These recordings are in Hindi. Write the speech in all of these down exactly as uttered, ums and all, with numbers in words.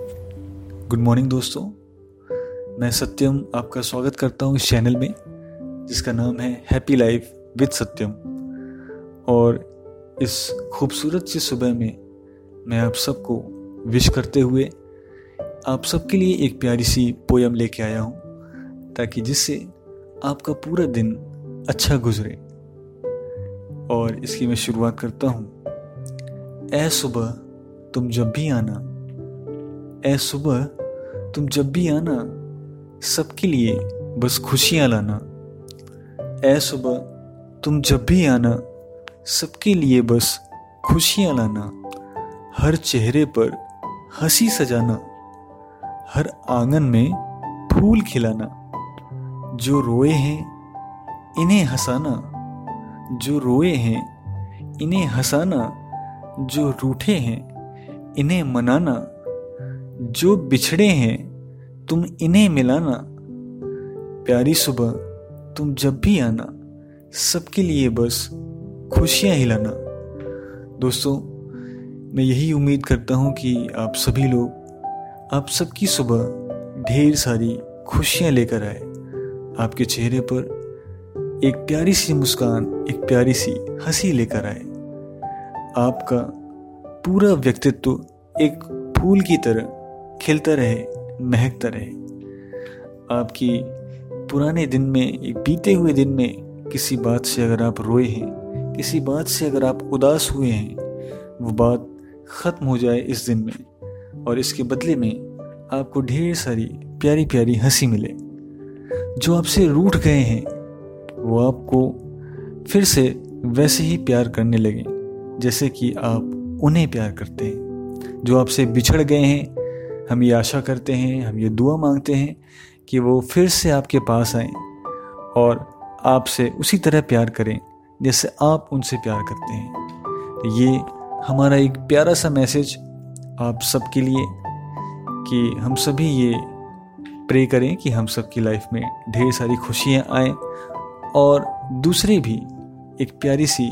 गुड मॉर्निंग दोस्तों, मैं सत्यम आपका स्वागत करता हूँ इस चैनल में जिसका नाम है हैप्पी लाइफ विद सत्यम। और इस खूबसूरत सी सुबह में मैं आप सबको विश करते हुए आप सबके लिए एक प्यारी सी पोयम लेके आया हूँ ताकि जिससे आपका पूरा दिन अच्छा गुजरे। और इसकी मैं शुरुआत करता हूँ। ऐ सुबह तुम जब भी आना, ऐ सुबह तुम जब भी आना, सबके लिए बस खुशियाँ लाना। ऐ सुबह तुम जब भी आना, सबके लिए बस खुशियाँ लाना। हर चेहरे पर हंसी सजाना, हर आंगन में फूल खिलाना। जो रोए हैं इन्हें हंसाना, जो रोए हैं इन्हें हंसाना। जो रूठे हैं इन्हें मनाना, जो बिछड़े हैं तुम इन्हें मिलाना। प्यारी सुबह तुम जब भी आना, सबके लिए बस खुशियाँ हिलाना। दोस्तों, मैं यही उम्मीद करता हूँ कि आप सभी लोग, आप सबकी सुबह ढेर सारी खुशियाँ लेकर आए। आपके चेहरे पर एक प्यारी सी मुस्कान, एक प्यारी सी हंसी लेकर आए। आपका पूरा व्यक्तित्व एक फूल की तरह खिलता रहे, महकता रहे। आपकी पुराने दिन में, एक बीते हुए दिन में किसी बात से अगर आप रोए हैं, किसी बात से अगर आप उदास हुए हैं, वो बात ख़त्म हो जाए इस दिन में, और इसके बदले में आपको ढेर सारी प्यारी प्यारी हंसी मिले। जो आपसे रूठ गए हैं वो आपको फिर से वैसे ही प्यार करने लगे जैसे कि आप उन्हें प्यार करते हैं। जो आपसे बिछड़ गए हैं, हम ये आशा करते हैं, हम ये दुआ मांगते हैं कि वो फिर से आपके पास आएं और आपसे उसी तरह प्यार करें जैसे आप उनसे प्यार करते हैं। ये हमारा एक प्यारा सा मैसेज आप सबके लिए कि हम सभी ये प्रे करें कि हम सबकी लाइफ में ढेर सारी खुशियाँ आएं और दूसरे भी एक प्यारी सी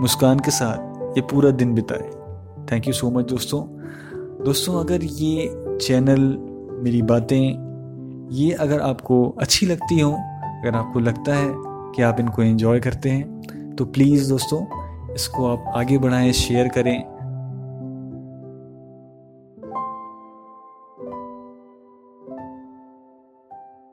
मुस्कान के साथ ये पूरा दिन बिताएं। थैंक यू सो मच दोस्तों। दोस्तों अगर ये चैनल, मेरी बातें, ये अगर आपको अच्छी लगती हो, अगर आपको लगता है कि आप इनको एंजॉय करते हैं, तो प्लीज़ दोस्तों इसको आप आगे बढ़ाएं, शेयर करें,